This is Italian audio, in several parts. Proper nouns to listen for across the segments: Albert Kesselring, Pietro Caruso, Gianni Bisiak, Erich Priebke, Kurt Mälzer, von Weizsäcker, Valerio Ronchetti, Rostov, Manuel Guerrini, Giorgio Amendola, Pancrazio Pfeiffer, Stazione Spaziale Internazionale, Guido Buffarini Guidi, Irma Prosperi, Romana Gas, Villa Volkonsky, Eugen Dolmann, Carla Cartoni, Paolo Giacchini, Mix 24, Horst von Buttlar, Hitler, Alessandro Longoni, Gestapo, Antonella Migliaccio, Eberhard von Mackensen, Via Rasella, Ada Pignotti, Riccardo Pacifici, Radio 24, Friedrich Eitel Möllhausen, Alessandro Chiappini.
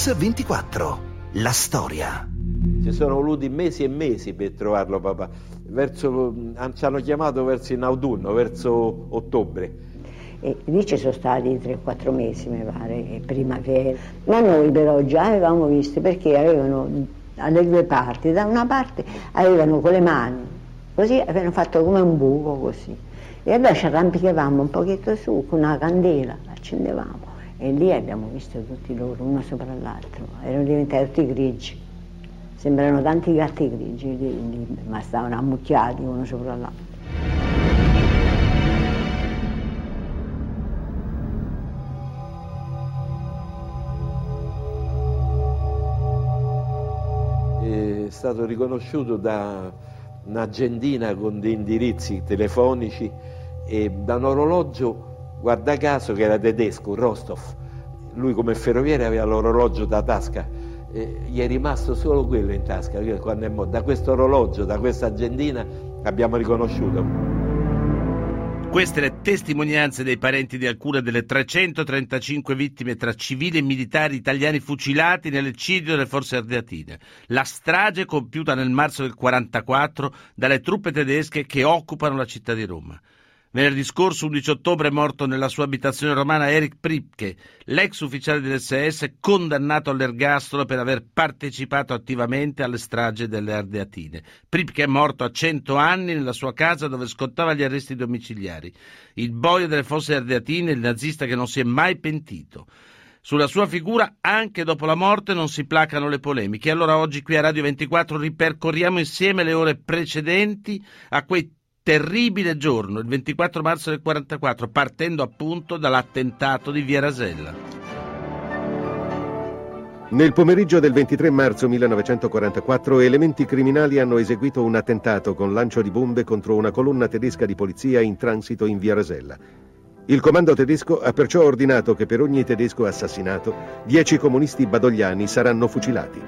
Mix 24, la storia. Ci sono voluti mesi e mesi per trovarlo papà, ci hanno chiamato verso in autunno, verso ottobre. E lì ci sono stati 3-4 mesi, mi pare, primavera, ma noi però già avevamo visto, perché avevano alle due parti, da una parte avevano con le mani, così avevano fatto come un buco così, e allora ci arrampicavamo un pochetto su con una candela, accendevamo e lì abbiamo visto tutti loro, uno sopra l'altro, erano diventati tutti grigi, sembrano tanti gatti grigi lì, ma stavano ammucchiati uno sopra l'altro. È stato riconosciuto da un'agendina con dei indirizzi telefonici e da un orologio, guarda caso, che era tedesco, Rostov. Lui come ferroviere aveva l'orologio da tasca, gli è rimasto solo quello in tasca. Quando è morto, da questo orologio, da questa agendina, abbiamo riconosciuto. Queste le testimonianze dei parenti di alcune delle 335 vittime tra civili e militari italiani fucilati nell'eccidio delle Fosse Ardeatine. La strage compiuta nel marzo del 44 dalle truppe tedesche che occupano la città di Roma. Venerdì scorso, 11 ottobre, è morto nella sua abitazione romana Erich Priebke, l'ex ufficiale dell'SS condannato all'ergastolo per aver partecipato attivamente alle stragi delle Ardeatine. Priebke è morto a 100 anni nella sua casa dove scontava gli arresti domiciliari. Il boia delle Fosse Ardeatine, il nazista che non si è mai pentito. Sulla sua figura, anche dopo la morte, non si placano le polemiche. Allora oggi qui a Radio 24 ripercorriamo insieme le ore precedenti a quei terribile giorno, il 24 marzo del 44, partendo appunto dall'attentato di Via Rasella. Nel pomeriggio del 23 marzo 1944 elementi criminali hanno eseguito un attentato con lancio di bombe contro una colonna tedesca di polizia in transito in Via Rasella. Il comando tedesco ha perciò ordinato che per ogni tedesco assassinato 10 comunisti badogliani saranno fucilati.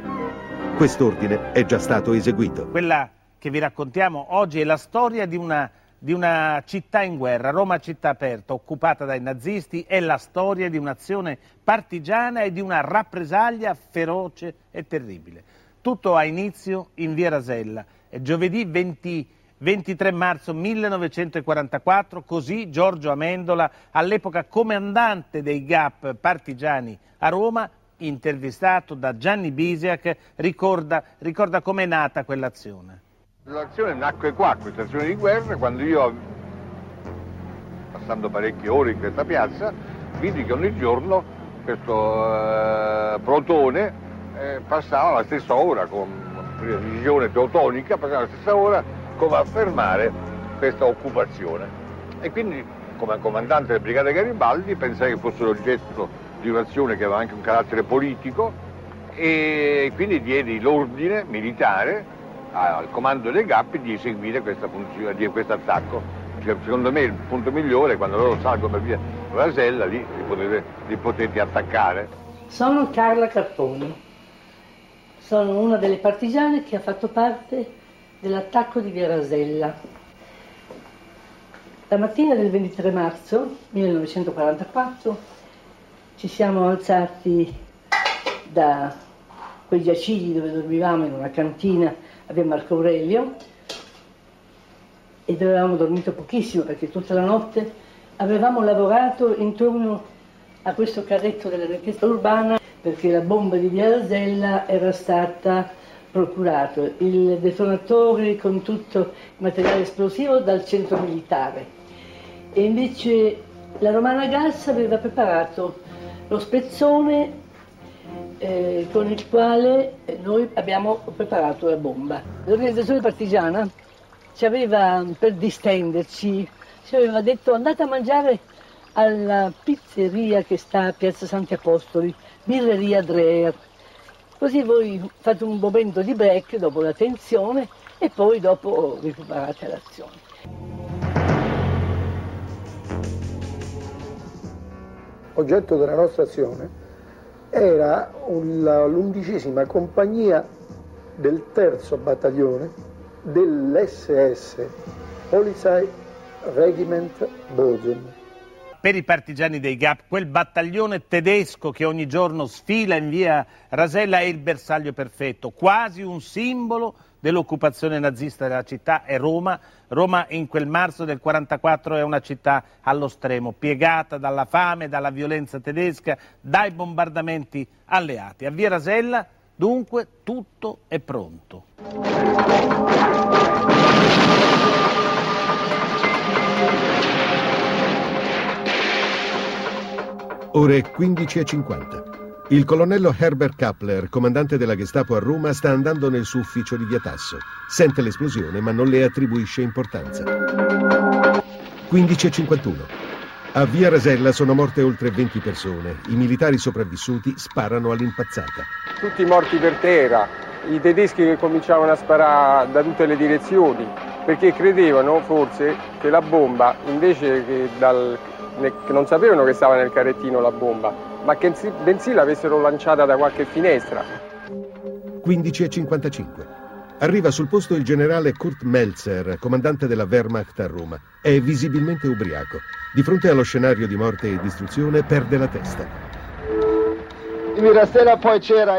Quest'ordine è già stato eseguito. Quella che vi raccontiamo oggi è la storia di una città in guerra, Roma città aperta, occupata dai nazisti, è la storia di un'azione partigiana e di una rappresaglia feroce e terribile. Tutto ha inizio in Via Rasella, è giovedì 23 marzo 1944, così Giorgio Amendola, all'epoca comandante dei GAP partigiani a Roma, intervistato da Gianni Bisiak, ricorda com'è nata quell'azione. L'azione nacque qua, questa azione di guerra, quando io, passando parecchie ore in questa piazza, vidi che ogni giorno questo protone passava alla stessa ora, con previsione teutonica, passava alla stessa ora come a fermare questa occupazione. E quindi, come comandante della Brigata Garibaldi, pensai che fosse l'oggetto di un'azione che aveva anche un carattere politico, e quindi diedi l'ordine militare al comando dei GAP di eseguire questa funzione, di questo attacco. Cioè, secondo me il punto migliore è quando loro salgono per Via Rasella, lì li potete attaccare. Sono Carla Cartoni, sono una delle partigiane che ha fatto parte dell'attacco di Via Rasella. La mattina del 23 marzo 1944 ci siamo alzati da quei giacigli dove dormivamo in una cantina a Via Marco Aurelio, e avevamo dormito pochissimo perché tutta la notte avevamo lavorato intorno a questo carretto della vecchietta urbana, perché la bomba di Via Rasella era stata procurata, il detonatore con tutto il materiale esplosivo, dal centro militare, e invece la Romana Gas aveva preparato lo spezzone con il quale noi abbiamo preparato la bomba. L'organizzazione partigiana ci aveva, per distenderci, ci aveva detto: andate a mangiare alla pizzeria che sta a Piazza Santi Apostoli, birreria Dreher, così voi fate un momento di break dopo la tensione e poi dopo vi preparate all'azione. Oggetto della nostra azione era l'11ª compagnia del 3° battaglione dell'SS, Polizei Regiment Bozen. per i partigiani dei GAP, quel battaglione tedesco che ogni giorno sfila in via Rasella è il bersaglio perfetto, quasi un simbolo dell'occupazione nazista della città. È Roma. Roma in quel marzo del 44 è una città allo stremo, piegata dalla fame, dalla violenza tedesca, dai bombardamenti alleati. A via Rasella, dunque, tutto è pronto. Ore 15:50. Il colonnello Herbert Kappler, comandante della Gestapo a Roma, sta andando nel suo ufficio di via Tasso. Sente l'esplosione ma non le attribuisce importanza. 15:51. A via Rasella sono morte oltre 20 persone. I militari sopravvissuti sparano all'impazzata. Tutti morti per terra, i tedeschi che cominciavano a sparare da tutte le direzioni, perché credevano forse che la bomba, invece che non sapevano che stava nel carrettino la bomba, ma che bensì l'avessero lanciata da qualche finestra. 15:55. Arriva sul posto il generale Kurt Mälzer, comandante della Wehrmacht a Roma. È visibilmente ubriaco. Di fronte allo scenario di morte e distruzione perde la testa. In Via Rasella poi c'era,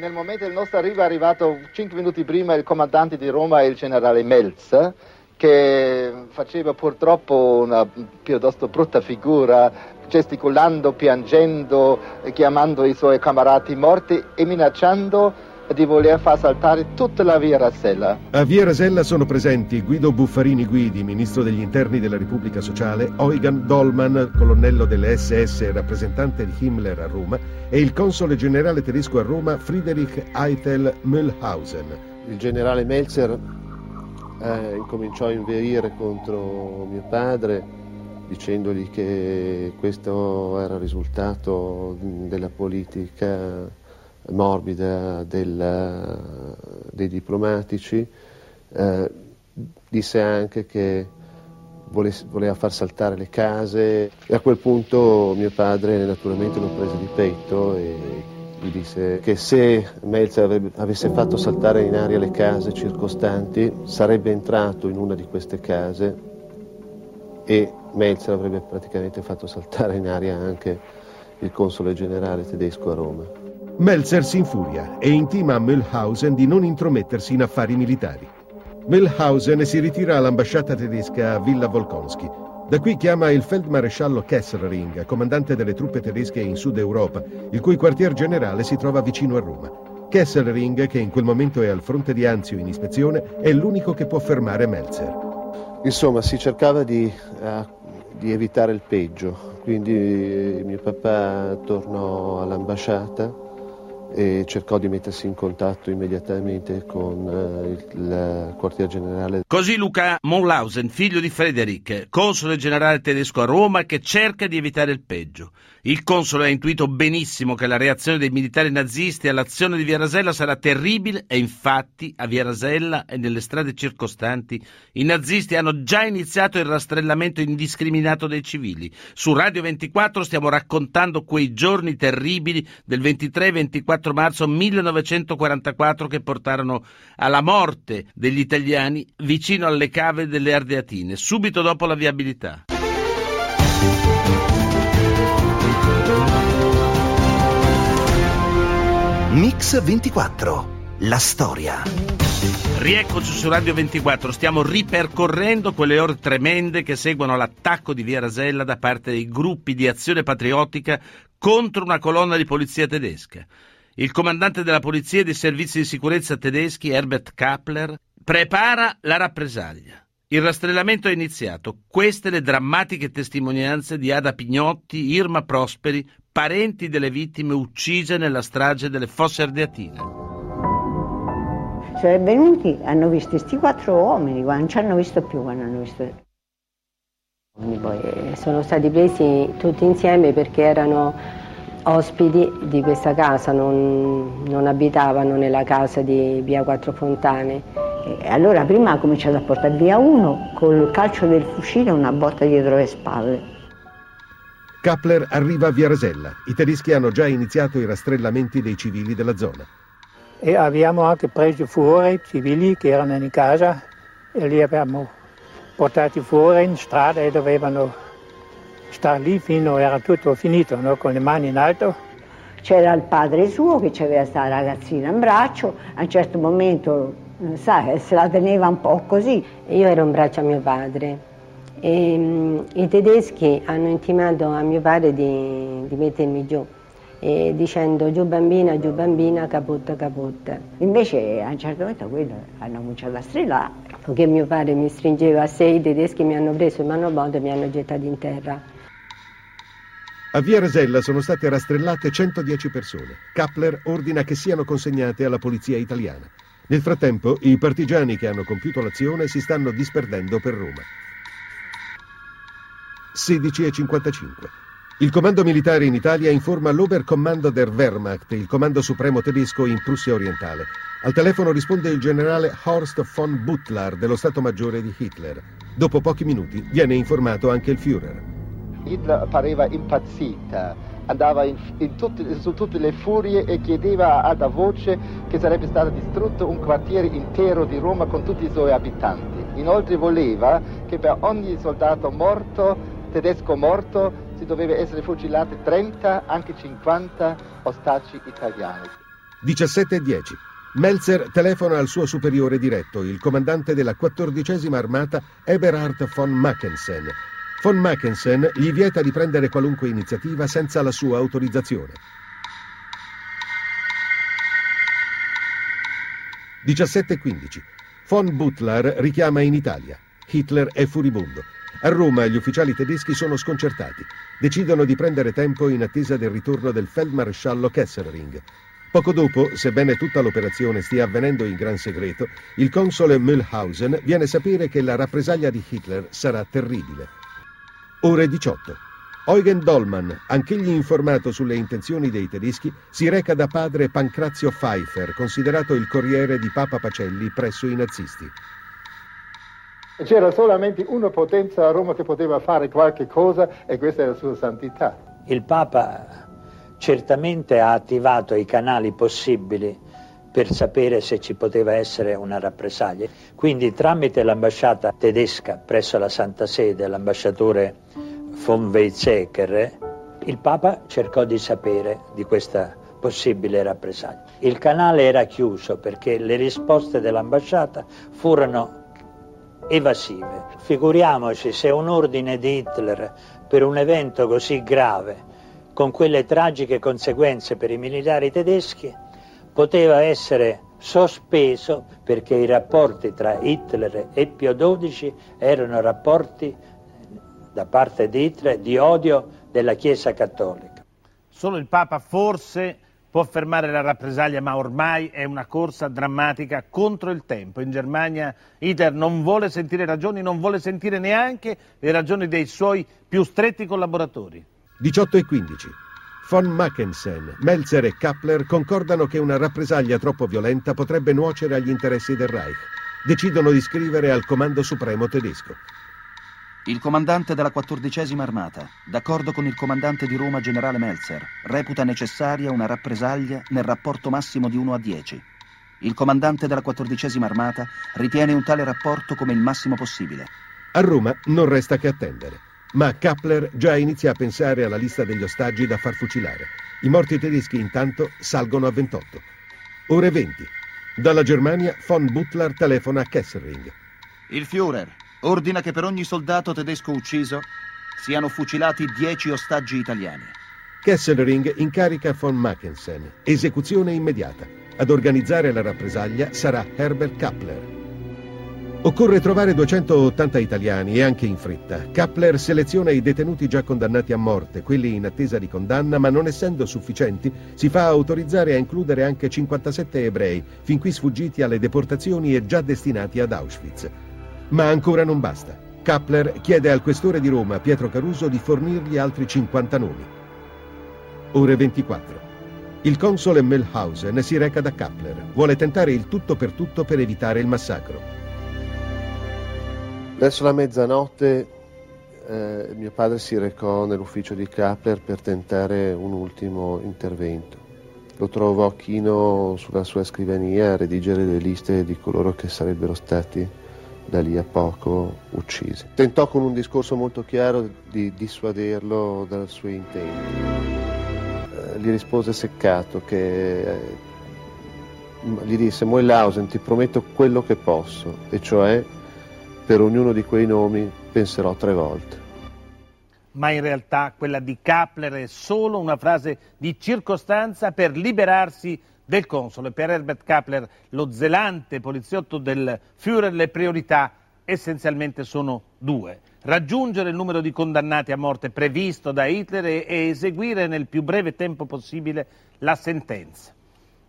nel momento del nostro arrivo, è arrivato 5 minuti prima il comandante di Roma, il generale Mälzer, che faceva purtroppo una piuttosto brutta figura, gesticolando, piangendo, chiamando i suoi camerati morti e minacciando di voler far saltare tutta la via Rasella. A via Rasella sono presenti Guido Buffarini Guidi, ministro degli interni della Repubblica Sociale, Eugen Dolmann, colonnello delle SS e rappresentante di Himmler a Roma, e il console generale tedesco a Roma, Friedrich Eitel Möllhausen. Il generale Mälzer incominciò a inveire contro mio padre, dicendogli che questo era il risultato della politica morbida dei diplomatici. Disse anche che voleva far saltare le case, e a quel punto mio padre naturalmente lo prese di petto e gli disse che se Mälzer avesse fatto saltare in aria le case circostanti, sarebbe entrato in una di queste case e Mälzer avrebbe praticamente fatto saltare in aria anche il console generale tedesco a Roma. Mälzer si infuria e intima a Möllhausen di non intromettersi in affari militari. Möllhausen si ritira all'ambasciata tedesca a Villa Volkonsky. Da qui chiama il feldmaresciallo Kesselring, comandante delle truppe tedesche in Sud Europa, il cui quartier generale si trova vicino a Roma. Kesselring, che in quel momento è al fronte di Anzio in ispezione, è l'unico che può fermare Mälzer. Insomma, si cercava di evitare il peggio, quindi mio papà tornò all'ambasciata e cercò di mettersi in contatto immediatamente con il quartier generale. Così Luca Möllhausen, figlio di Friedrich, console generale tedesco a Roma, che cerca di evitare il peggio. Il console ha intuito benissimo che la reazione dei militari nazisti all'azione di via Rasella sarà terribile, e infatti a via Rasella e nelle strade circostanti i nazisti hanno già iniziato il rastrellamento indiscriminato dei civili. Su Radio 24 stiamo raccontando quei giorni terribili del 23-24 marzo 1944 che portarono alla morte degli italiani vicino alle cave delle Ardeatine, subito dopo la viabilità. Mix 24, la storia. Rieccoci su Radio 24, stiamo ripercorrendo quelle ore tremende che seguono l'attacco di via Rasella da parte dei gruppi di azione patriottica contro una colonna di polizia tedesca. Il comandante della polizia e dei servizi di sicurezza tedeschi, Herbert Kappler, prepara la rappresaglia. Il rastrellamento è iniziato. Queste le drammatiche testimonianze di Ada Pignotti, Irma Prosperi, parenti delle vittime uccise nella strage delle Fosse Ardeatine. Sono venuti, hanno visto questi 4 uomini, non ci hanno visto più quando hanno visto. Poi sono stati presi tutti insieme perché erano ospiti di questa casa, non abitavano nella casa di via 4 Fontane. E allora prima ha cominciato a portare via uno col calcio del fucile e una botta dietro le spalle. Kappler arriva a via Rasella, i tedeschi hanno già iniziato i rastrellamenti dei civili della zona. E abbiamo anche preso fuori i civili che erano in casa e li abbiamo portati fuori in strada e dovevano star lì fino era tutto finito, no? Con le mani in alto. C'era il padre suo che aveva sta ragazzina in braccio, a un certo momento, sai, se la teneva un po' così. Io ero in braccio a mio padre e i tedeschi hanno intimato a mio padre di mettermi giù, e dicendo giù bambina, capotta, capotta. Invece a un certo momento quello hanno cominciato a strillare. Che mio padre mi stringeva a sé, i tedeschi mi hanno preso in mano a bordo e mi hanno gettato in terra. A Via Rasella sono state rastrellate 110 persone. Kappler ordina che siano consegnate alla polizia italiana. Nel frattempo i partigiani che hanno compiuto l'azione si stanno disperdendo per Roma. 16:55. Il comando militare in Italia informa l'Oberkommando der Wehrmacht, il comando supremo tedesco in Prussia orientale. Al telefono risponde il generale Horst von Buttlar dello Stato Maggiore di Hitler. Dopo pochi minuti viene informato anche il Führer. Hitler pareva impazzita, andava su tutte le furie e chiedeva ad alta voce che sarebbe stato distrutto un quartiere intero di Roma con tutti i suoi abitanti. Inoltre voleva che per ogni soldato morto, tedesco morto, si doveva essere fucilati 30, anche 50 ostaggi italiani. 17:10. Mälzer telefona al suo superiore diretto, il comandante della 14ª armata Eberhard von Mackensen. Von Mackensen gli vieta di prendere qualunque iniziativa senza la sua autorizzazione. 17:15. Von Buttlar richiama in Italia. Hitler è furibondo. A Roma gli ufficiali tedeschi sono sconcertati. Decidono di prendere tempo in attesa del ritorno del feldmaresciallo Kesselring. Poco dopo, sebbene tutta l'operazione stia avvenendo in gran segreto, il console Möllhausen viene a sapere che la rappresaglia di Hitler sarà terribile. Ore 18. Eugen Dolmann, anch'egli informato sulle intenzioni dei tedeschi, si reca da padre Pancrazio Pfeiffer, considerato il corriere di Papa Pacelli presso i nazisti. C'era solamente una potenza a Roma che poteva fare qualche cosa e questa era sua santità. Il Papa certamente ha attivato i canali possibili per sapere se ci poteva essere una rappresaglia. Quindi tramite l'ambasciata tedesca presso la Santa Sede, l'ambasciatore von Weizsäcker, il Papa cercò di sapere di questa possibile rappresaglia. Il canale era chiuso perché le risposte dell'ambasciata furono evasive. Figuriamoci se un ordine di Hitler per un evento così grave, con quelle tragiche conseguenze per i militari tedeschi, poteva essere sospeso perché i rapporti tra Hitler e Pio XII erano rapporti da parte di Hitler di odio della Chiesa Cattolica. Solo il Papa forse può fermare la rappresaglia, ma ormai è una corsa drammatica contro il tempo. In Germania Hitler non vuole sentire ragioni, non vuole sentire neanche le ragioni dei suoi più stretti collaboratori. 18:15. Von Mackensen, Mälzer e Kappler concordano che una rappresaglia troppo violenta potrebbe nuocere agli interessi del Reich. Decidono di scrivere al Comando Supremo tedesco. Il comandante della 14ª armata, d'accordo con il comandante di Roma generale Mälzer, reputa necessaria una rappresaglia nel rapporto massimo di 1 a 10. Il comandante della 14ª armata ritiene un tale rapporto come il massimo possibile. A Roma non resta che attendere, ma Kappler già inizia a pensare alla lista degli ostaggi da far fucilare. I morti tedeschi intanto salgono a 28. Ore 20. Dalla Germania von Buttlar telefona a Kesselring. Il Führer ordina che per ogni soldato tedesco ucciso siano fucilati 10 ostaggi italiani. Kesselring incarica von Mackensen. Esecuzione immediata. Ad organizzare la rappresaglia sarà Herbert Kappler. Occorre trovare 280 italiani e anche in fretta. Kappler seleziona i detenuti già condannati a morte, quelli in attesa di condanna, ma non essendo sufficienti si fa autorizzare a includere anche 57 ebrei, fin qui sfuggiti alle deportazioni e già destinati ad Auschwitz. Ma ancora non basta. Kappler chiede al questore di Roma, Pietro Caruso, di fornirgli altri 50 nomi. Ore 24. Il console Möllhausen si reca da Kappler. Vuole tentare il tutto per evitare il massacro. Verso la mezzanotte mio padre si recò nell'ufficio di Kappler per tentare un ultimo intervento. Lo trovò chino sulla sua scrivania a redigere le liste di coloro che sarebbero stati da lì a poco uccise. Tentò con un discorso molto chiaro di dissuaderlo dal suo intento. Gli rispose seccato che gli disse: Möllhausen, ti prometto quello che posso, e cioè per ognuno di quei nomi penserò 3 volte. Ma in realtà quella di Kappler è solo una frase di circostanza per liberarsi del console. Per Herbert Kappler, lo zelante poliziotto del Führer, le priorità essenzialmente sono 2. Raggiungere il numero di condannati a morte previsto da Hitler e eseguire nel più breve tempo possibile la sentenza.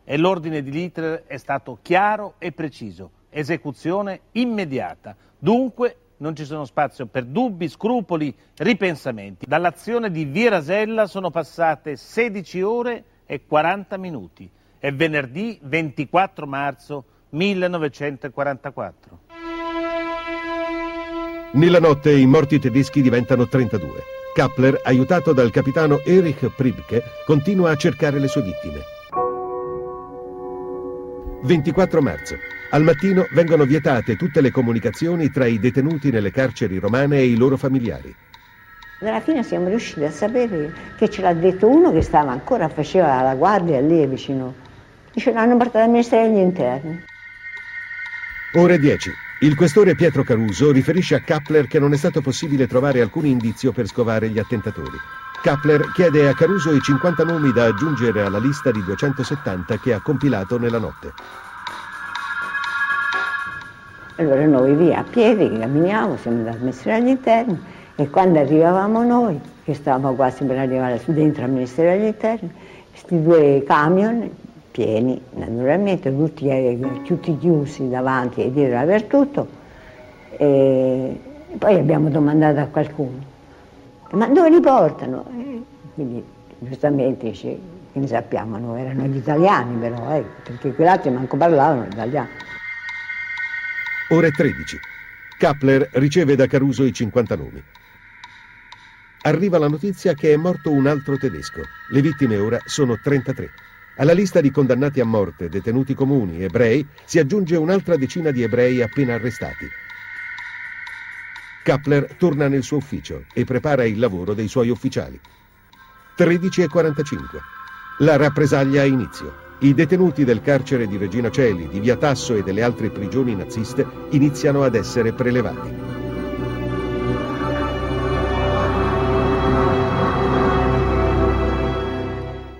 E l'ordine di Hitler è stato chiaro e preciso: esecuzione immediata. Dunque non ci sono spazio per dubbi, scrupoli, ripensamenti. Dall'azione di Via Rasella sono passate 16 ore e 40 minuti. È venerdì 24 marzo 1944. Nella notte i morti tedeschi diventano 32. Kappler, aiutato dal capitano Erich Priebke, continua a cercare le sue vittime. 24 marzo. Al mattino vengono vietate tutte le comunicazioni tra i detenuti nelle carceri romane e i loro familiari. Alla fine siamo riusciti a sapere che ce l'ha detto uno che stava ancora, faceva la guardia lì vicino. Dice: l'hanno portato al Ministero degli Interni. Ore 10. Il questore Pietro Caruso riferisce a Kappler che non è stato possibile trovare alcun indizio per scovare gli attentatori. Kappler chiede a Caruso i 50 nomi da aggiungere alla lista di 270 che ha compilato nella notte. Allora noi via a piedi camminiamo, siamo andati al Ministero degli Interni, e quando arrivavamo noi, che stavamo quasi per arrivare dentro al Ministero degli Interni, questi 2 camion pieni naturalmente, tutti chiusi davanti e dietro dappertutto, e poi abbiamo domandato a qualcuno: ma dove li portano? Quindi giustamente dice che ne sappiamo, no? Erano gli italiani però, perché quegli altri manco parlavano italiano. Ore 13. Kappler riceve da Caruso i 50 nomi. Arriva la notizia che è morto un altro tedesco. Le vittime ora sono 33. Alla lista di condannati a morte, detenuti comuni, ebrei, si aggiunge un'altra decina di ebrei appena arrestati. Kappler torna nel suo ufficio e prepara il lavoro dei suoi ufficiali. 13:45. La rappresaglia ha inizio. I detenuti del carcere di Regina Coeli, di Via Tasso e delle altre prigioni naziste iniziano ad essere prelevati.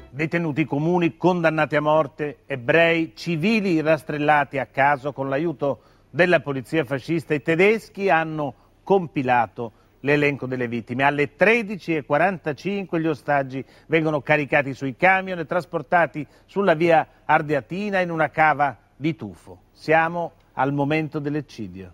Detenuti comuni condannati a morte, ebrei, civili rastrellati a caso con l'aiuto della polizia fascista. I tedeschi hanno compilato l'elenco delle vittime. Alle 13:45 gli ostaggi vengono caricati sui camion e trasportati sulla via Ardeatina in una cava di tufo. Siamo al momento dell'eccidio.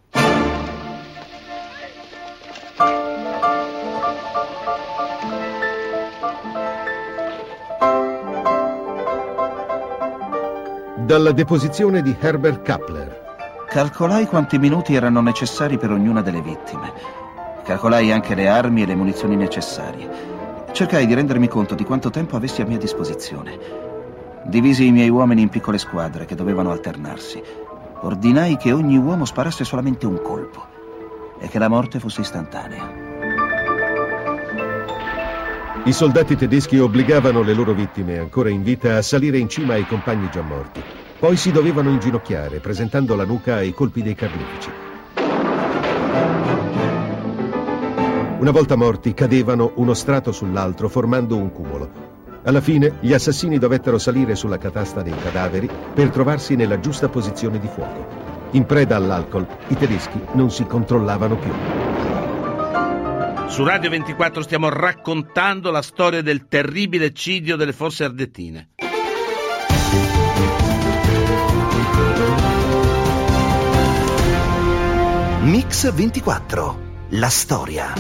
Dalla deposizione di Herbert Kappler. Calcolai quanti minuti erano necessari per ognuna delle vittime. Calcolai anche le armi e le munizioni necessarie. Cercai di rendermi conto di quanto tempo avessi a mia disposizione. Divisi i miei uomini in piccole squadre che dovevano alternarsi. Ordinai che ogni uomo sparasse solamente un colpo e che la morte fosse istantanea. I soldati tedeschi obbligavano le loro vittime, ancora in vita, a salire in cima ai compagni già morti. Poi si dovevano inginocchiare, presentando la nuca ai colpi dei carnefici. Una volta morti, cadevano uno strato sull'altro, formando un cumulo. Alla fine, gli assassini dovettero salire sulla catasta dei cadaveri per trovarsi nella giusta posizione di fuoco. In preda all'alcol, i tedeschi non si controllavano più. Su Radio 24 stiamo raccontando la storia del terribile eccidio delle Fosse Ardeatine. Mix 24, la storia.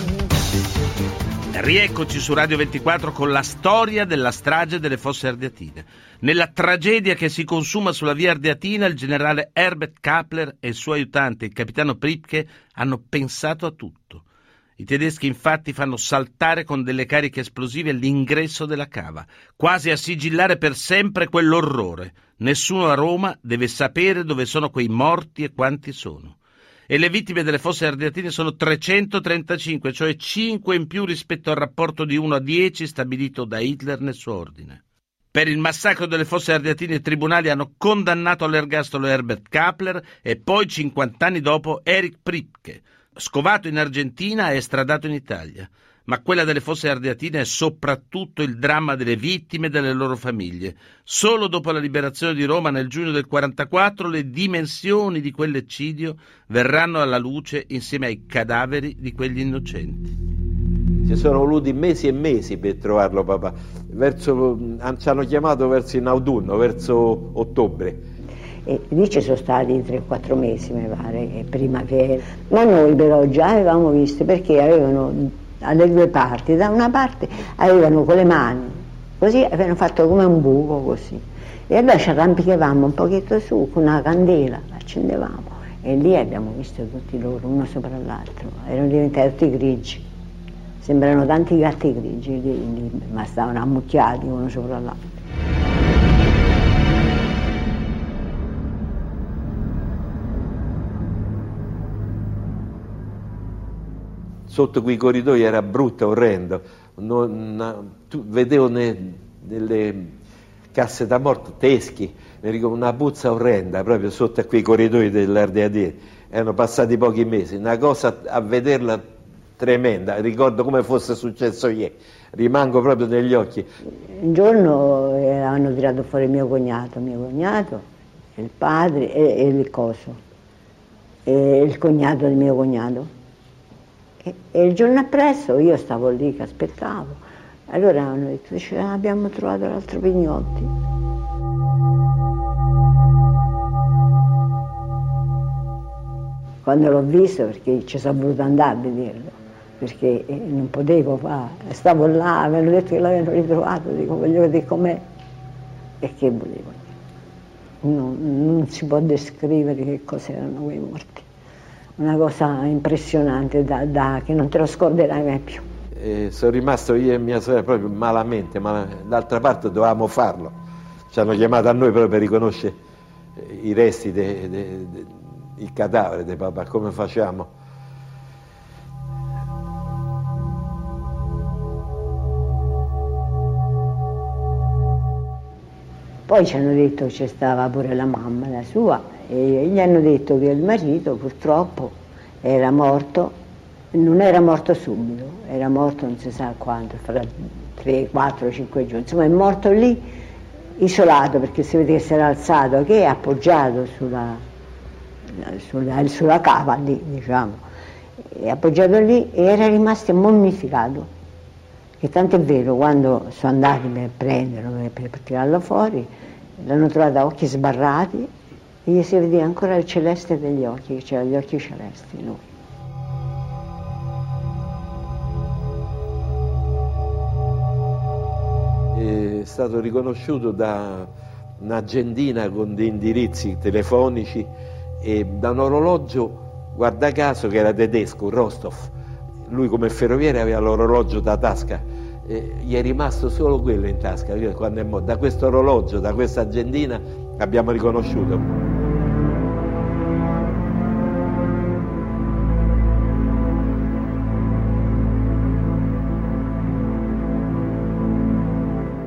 Rieccoci su Radio 24 con la storia della strage delle Fosse Ardeatine. Nella tragedia che si consuma sulla via Ardeatina, il generale Herbert Kappler e il suo aiutante, il capitano Priebke, hanno pensato a tutto. I tedeschi infatti fanno saltare con delle cariche esplosive l'ingresso della cava, quasi a sigillare per sempre quell'orrore. Nessuno a Roma deve sapere dove sono quei morti e quanti sono. e le vittime delle Fosse Ardeatine sono 335, cioè 5 in più rispetto al rapporto di 1 a 10 stabilito da Hitler nel suo ordine. Per il massacro delle Fosse Ardeatine i tribunali hanno condannato all'ergastolo Herbert Kappler e poi 50 anni dopo Erich Priebke, scovato in Argentina e estradato in Italia. Ma quella delle Fosse Ardeatine è soprattutto il dramma delle vittime e delle loro famiglie. Solo dopo la liberazione di Roma nel giugno del 1944 le dimensioni di quell'eccidio verranno alla luce insieme ai cadaveri di quegli innocenti. Ci sono voluti mesi e mesi per trovarlo papà. Ci hanno chiamato verso in autunno, verso ottobre. E lì ci sono stati 3-4 mesi, mi pare, primavera. Ma noi però già avevamo visto, perché avevano... alle due parti, da una parte avevano con le mani, così avevano fatto come un buco così, e allora ci arrampicavamo un pochetto su con una candela, accendevamo e lì abbiamo visto tutti loro uno sopra l'altro, erano diventati tutti grigi, sembrano tanti gatti grigi lì, ma stavano ammucchiati uno sopra l'altro. Sotto quei corridoi era brutto, orrendo, vedevo nelle casse da morto teschi, una puzza orrenda proprio sotto a quei corridoi dell'Ardeatine. Erano passati pochi mesi, una cosa a vederla tremenda, ricordo come fosse successo ieri, rimango proprio negli occhi. Un giorno hanno tirato fuori mio cognato, il padre e il coso, e il cognato di mio cognato. E il giorno appresso io stavo lì che aspettavo, allora hanno detto, abbiamo trovato l'altro Pignotti. Quando l'ho visto, perché ci sono voluto andare a vederlo, perché non potevo fare, stavo là, mi hanno detto che l'avevano ritrovato, dico, voglio vedere com'è. E che volevo? Non si può descrivere che cos'erano quei morti. Una cosa impressionante che non te lo scorderai mai più. Sono rimasto io e mia sorella proprio malamente, ma d'altra parte dovevamo farlo. Ci hanno chiamato a noi proprio per riconoscere i resti, il cadavere di papà, come facciamo? Poi ci hanno detto che c'è stava pure la mamma, la sua, e gli hanno detto che il marito purtroppo era morto, non era morto subito, era morto non si sa quanto, fra 3, 4, 5 giorni, insomma è morto lì isolato, perché si vede che si era alzato, che è appoggiato sulla cava lì, diciamo, è appoggiato lì e era rimasto mummificato, che tanto è vero, quando sono andati per prenderlo, per tirarlo fuori, l'hanno trovato a occhi sbarrati, e gli si vedeva ancora il celeste degli occhi, che c'era gli occhi celesti lui. È stato riconosciuto da un'agendina con dei indirizzi telefonici e da un orologio, guarda caso, che era tedesco, Rostov. Lui come ferroviere aveva l'orologio da tasca, gli è rimasto solo quello in tasca. Quando è morto, da questo orologio, da questa agendina, abbiamo riconosciuto.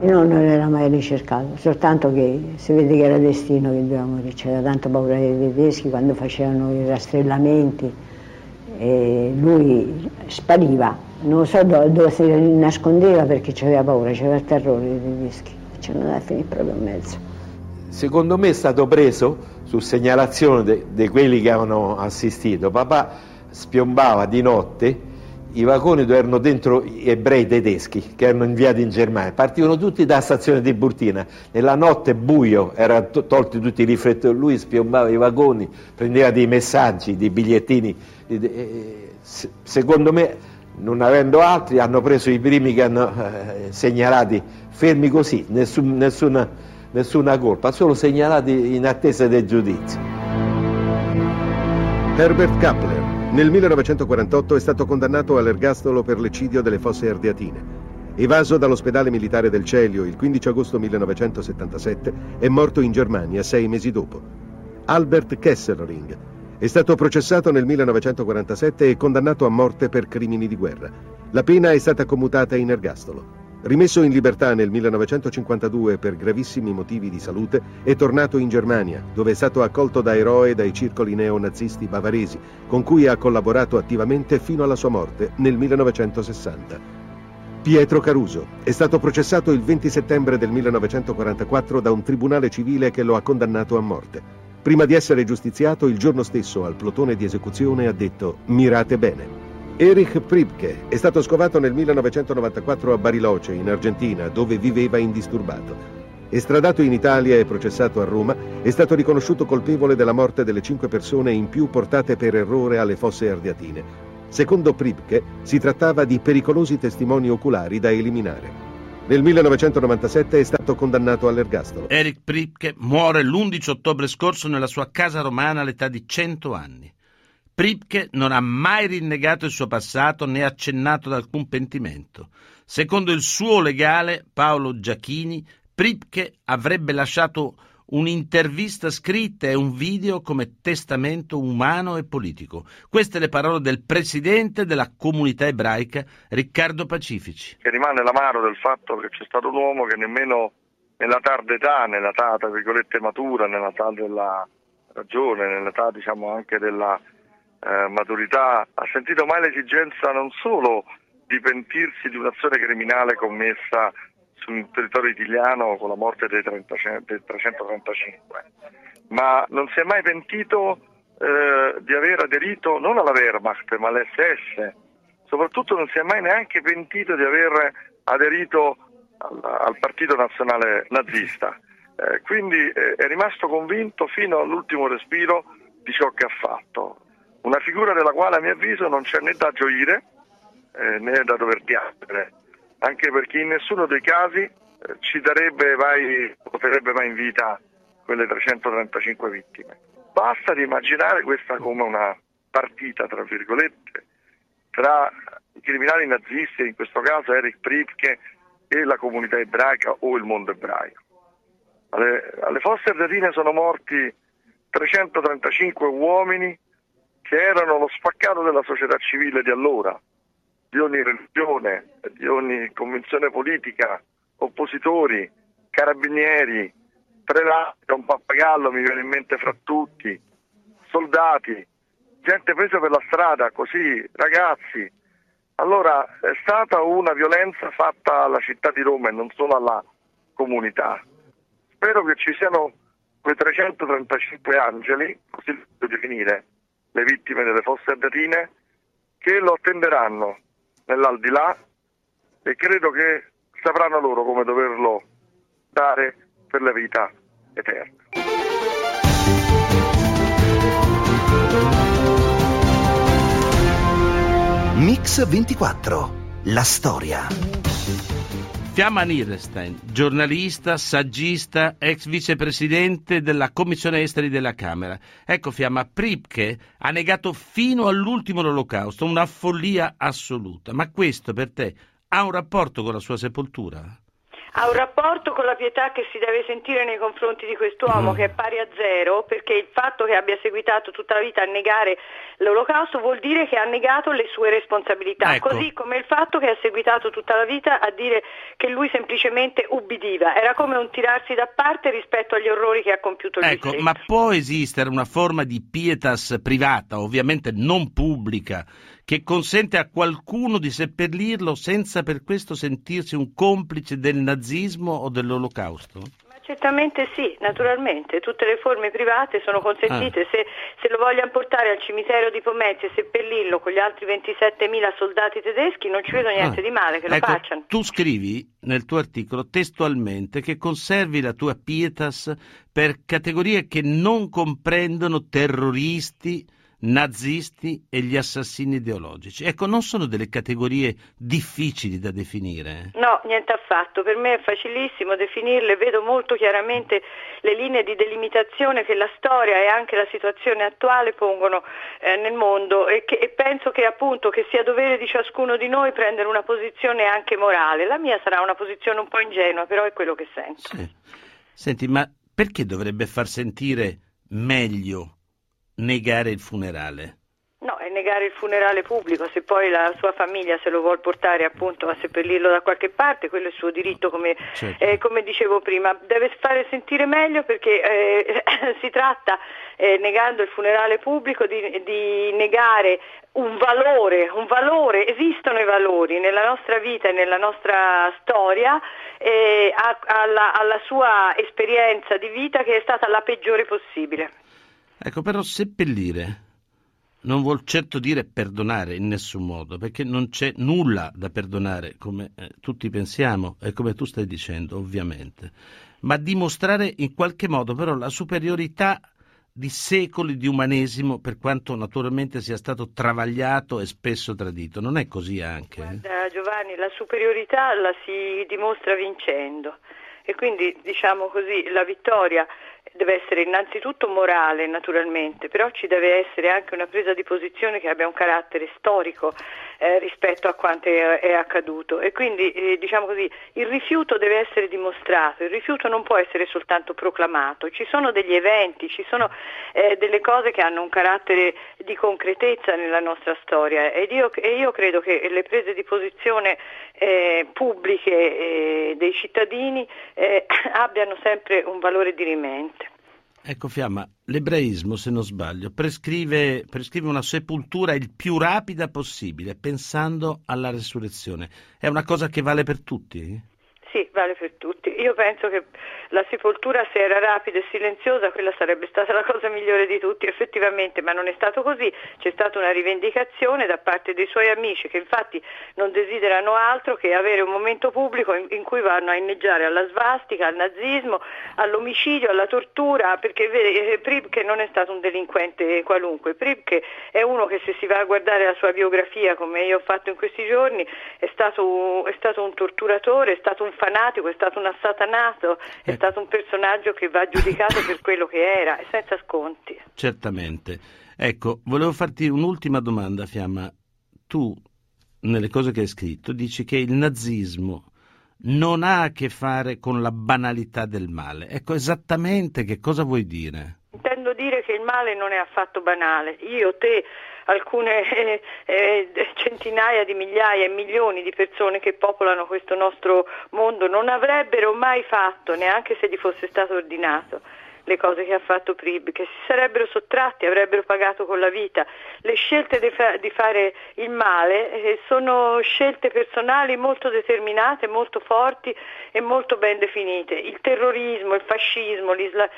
No, non era mai ricercato, soltanto che si vede che era destino che doveva morire, c'era tanta paura dei tedeschi quando facevano i rastrellamenti, e lui spariva, non so dove si nascondeva perché c'aveva paura, c'era il terrore dei tedeschi, ci hanno dato a finire proprio in mezzo. Secondo me è stato preso su segnalazione di quelli che avevano assistito. Papà spiombava di notte, i vagoni dove erano dentro gli ebrei tedeschi che erano inviati in Germania. Partivano tutti dalla stazione di Burtina, nella notte buio, erano tolti tutti i riflettori, lui spiombava i vagoni, prendeva dei messaggi, dei bigliettini. Secondo me, non avendo altri, hanno preso i primi che hanno segnalati fermi così, nessuna colpa, solo segnalati in attesa del giudizio. Herbert Kappler nel 1948 è stato condannato all'ergastolo per l'eccidio delle Fosse Ardeatine. Evaso dall'ospedale militare del Celio il 15 agosto 1977, è morto in Germania 6 mesi dopo. Albert Kesselring È stato processato nel 1947 e condannato a morte per crimini di guerra. La pena è stata commutata in ergastolo. Rimesso in libertà nel 1952 per gravissimi motivi di salute, è tornato in Germania, dove è stato accolto da eroe dai circoli neonazisti bavaresi, con cui ha collaborato attivamente fino alla sua morte nel 1960. Pietro Caruso è stato processato il 20 settembre del 1944 da un tribunale civile che lo ha condannato a morte. Prima di essere giustiziato, il giorno stesso al plotone di esecuzione ha detto «Mirate bene». Erich Priebke è stato scovato nel 1994 a Bariloche, in Argentina, dove viveva indisturbato. Estradato in Italia e processato a Roma, è stato riconosciuto colpevole della morte delle 5 persone in più portate per errore alle Fosse Ardeatine. Secondo Priebke, si trattava di pericolosi testimoni oculari da eliminare. Nel 1997 è stato condannato all'ergastolo. Erich Priebke muore l'11 ottobre scorso nella sua casa romana all'età di 100 anni. Priebke non ha mai rinnegato il suo passato né accennato ad alcun pentimento. Secondo il suo legale, Paolo Giacchini, Priebke avrebbe lasciato un'intervista scritta e un video come testamento umano e politico. Queste le parole del presidente della comunità ebraica, Riccardo Pacifici. Che rimane l'amaro del fatto che c'è stato un uomo che nemmeno nella tarda età, nell'età tra virgolette matura, nell'età della ragione, nell'età diciamo anche della maturità, ha sentito mai l'esigenza non solo di pentirsi di un'azione criminale commessa sul territorio italiano con la morte dei 335, ma non si è mai pentito di aver aderito non alla Wehrmacht ma all'SS, soprattutto non si è mai neanche pentito di aver aderito al partito nazionale nazista, quindi è rimasto convinto fino all'ultimo respiro di ciò che ha fatto. Una figura della quale a mio avviso non c'è né da gioire né da dover piangere, anche perché in nessuno dei casi ci darebbe mai, potrebbe mai in vita quelle 335 vittime. Basta di immaginare questa come una partita, tra virgolette, tra i criminali nazisti, in questo caso Erich Priebke, e la comunità ebraica o il mondo ebraico. Alle Fosse Ardeatine sono morti 335 uomini che erano lo spaccato della società civile di allora, di ogni religione, di ogni convinzione politica, oppositori, carabinieri, prelati, un pappagallo mi viene in mente fra tutti, soldati, gente presa per la strada, così, ragazzi. Allora è stata una violenza fatta alla città di Roma e non solo alla comunità. Spero che ci siano quei 335 angeli, così li voglio definire, le vittime delle Fosse Ardeatine, che lo attenderanno nell'aldilà e credo che sapranno loro come doverlo dare per la vita eterna. Mix 24, la storia. Fiamma Niederstein, giornalista, saggista, ex vicepresidente della Commissione Esteri della Camera. Ecco Fiamma, Priebke ha negato fino all'ultimo l'olocausto, una follia assoluta. Ma questo per te ha un rapporto con la sua sepoltura? Ha un rapporto con la pietà che si deve sentire nei confronti di quest'uomo che è pari a zero, perché il fatto che abbia seguitato tutta la vita a negare l'olocausto vuol dire che ha negato le sue responsabilità, ecco. Così come il fatto che ha seguitato tutta la vita a dire che lui semplicemente ubbidiva, era come un tirarsi da parte rispetto agli orrori che ha compiuto lui stesso. Ecco, ma può esistere una forma di pietas privata, ovviamente non pubblica, che consente a qualcuno di seppellirlo senza per questo sentirsi un complice del nazismo o dell'olocausto? Certamente sì, naturalmente, tutte le forme private sono consentite, se lo vogliono portare al cimitero di Pomezia e seppellirlo con gli altri 27.000 soldati tedeschi non ci vedo niente di male che lo facciano. Tu scrivi nel tuo articolo testualmente che conservi la tua pietas per categorie che non comprendono terroristi, nazisti e gli assassini ideologici. Ecco, non sono delle categorie difficili da definire? No, niente affatto, per me è facilissimo definirle, vedo molto chiaramente le linee di delimitazione che la storia e anche la situazione attuale pongono nel mondo e penso che appunto che sia dovere di ciascuno di noi prendere una posizione anche morale. La mia sarà una posizione un po' ingenua, però è quello che sento. Sì. Senti, ma perché dovrebbe far sentire meglio negare il funerale? No, è negare il funerale pubblico. Se poi la sua famiglia se lo vuol portare appunto a seppellirlo da qualche parte, quello è il suo diritto, come, certo. Come dicevo prima. Deve fare sentire meglio, perché si tratta, negando il funerale pubblico, di negare un valore, esistono i valori nella nostra vita e nella nostra storia, alla sua esperienza di vita, che è stata la peggiore possibile. Ecco, però seppellire non vuol certo dire perdonare in nessun modo, perché non c'è nulla da perdonare, come tutti pensiamo e come tu stai dicendo, ovviamente, ma dimostrare in qualche modo però la superiorità di secoli di umanesimo, per quanto naturalmente sia stato travagliato e spesso tradito. Non è così anche? Guarda, Giovanni, la superiorità la si dimostra vincendo, e quindi, diciamo così, la vittoria deve essere innanzitutto morale, naturalmente, però ci deve essere anche una presa di posizione che abbia un carattere storico rispetto a quanto è accaduto, e quindi diciamo così, il rifiuto deve essere dimostrato, il rifiuto non può essere soltanto proclamato. Ci sono degli eventi, ci sono delle cose che hanno un carattere di concretezza nella nostra storia, ed io credo che le prese di posizione pubbliche dei cittadini abbiano sempre un valore dirimente. Ecco, Fiamma, l'ebraismo, se non sbaglio, prescrive una sepoltura il più rapida possibile, pensando alla resurrezione. È una cosa che vale per tutti? Sì, vale per tutti. Io penso che la sepoltura, se era rapida e silenziosa, quella sarebbe stata la cosa migliore di tutti, effettivamente, ma non è stato così. C'è stata una rivendicazione da parte dei suoi amici, che infatti non desiderano altro che avere un momento pubblico in cui vanno a inneggiare alla svastica, al nazismo, all'omicidio, alla tortura, perché Priebke non è stato un delinquente qualunque. Priebke è uno che, se si va a guardare la sua biografia, come io ho fatto in questi giorni, è stato un torturatore, è stato un fanatico, è stato un assatanato, è stato un personaggio che va giudicato per quello che era, e senza sconti. Certamente. Ecco, volevo farti un'ultima domanda, Fiamma. Tu, nelle cose che hai scritto, dici che il nazismo non ha a che fare con la banalità del male. Ecco, esattamente che cosa vuoi dire? Intendo dire che il male non è affatto banale. Io, te, alcune centinaia di migliaia e milioni di persone che popolano questo nostro mondo non avrebbero mai fatto, neanche se gli fosse stato ordinato, le cose che ha fatto Priebke, che si sarebbero sottratti, avrebbero pagato con la vita. Le scelte di fare il male sono scelte personali molto determinate, molto forti e molto ben definite. Il terrorismo, il fascismo, il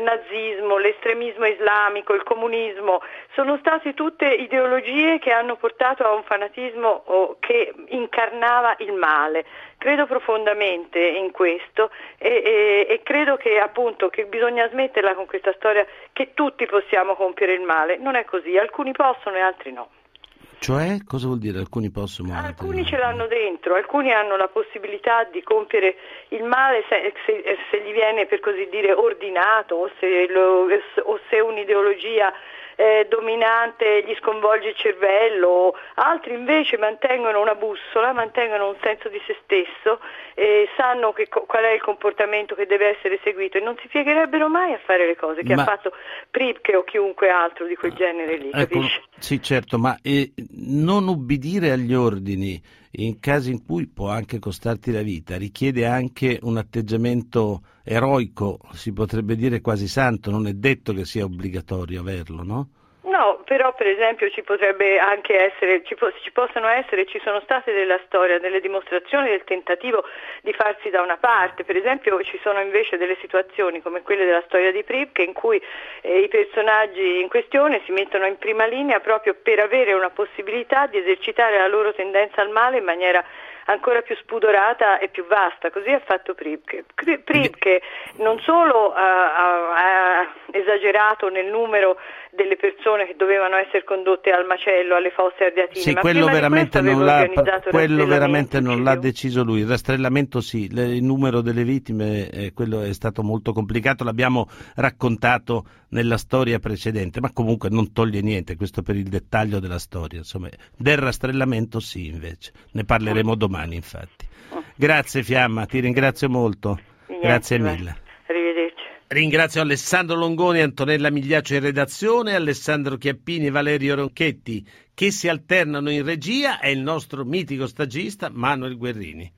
nazismo, l'estremismo islamico, il comunismo, sono state tutte ideologie che hanno portato a un fanatismo che incarnava il male. Credo profondamente in questo e credo che appunto che bisogna smetterla con questa storia che tutti possiamo compiere il male. Non è così, alcuni possono e altri no. Cioè, cosa vuol dire alcuni possono? Alcuni ce l'hanno dentro, alcuni hanno la possibilità di compiere il male se gli viene, per così dire, ordinato, o se un'ideologia dominante gli sconvolge il cervello. Altri invece mantengono una bussola, mantengono un senso di se stesso e sanno qual è il comportamento che deve essere seguito, e non si piegherebbero mai a fare le cose che ha fatto Priebke o chiunque altro di quel genere lì, ecco, capisci? Sì, certo, ma non ubbidire agli ordini in casi in cui può anche costarti la vita richiede anche un atteggiamento eroico, si potrebbe dire quasi santo. Non è detto che sia obbligatorio averlo, no? No, però per esempio ci potrebbe anche essere, ci sono state nella storia delle dimostrazioni del tentativo di farsi da una parte. Per esempio ci sono invece delle situazioni come quelle della storia di Priebke in cui i personaggi in questione si mettono in prima linea proprio per avere una possibilità di esercitare la loro tendenza al male in maniera ancora più spudorata e più vasta. Così ha fatto Priebke. Priebke non solo ha esagerato nel numero delle persone che dovevano essere condotte al macello, alle Fosse Ardeatine, sì, ma quello veramente non l'ha deciso lui. Il rastrellamento sì, il numero delle vittime quello è stato molto complicato, l'abbiamo raccontato nella storia precedente, ma comunque non toglie niente questo per il dettaglio della storia, insomma. Del rastrellamento sì, invece ne parleremo domani, infatti. Grazie Fiamma, ti ringrazio molto. Grazie mille. Arrivederci. Ringrazio Alessandro Longoni, Antonella Migliaccio in redazione, Alessandro Chiappini e Valerio Ronchetti che si alternano in regia e il nostro mitico stagista Manuel Guerrini.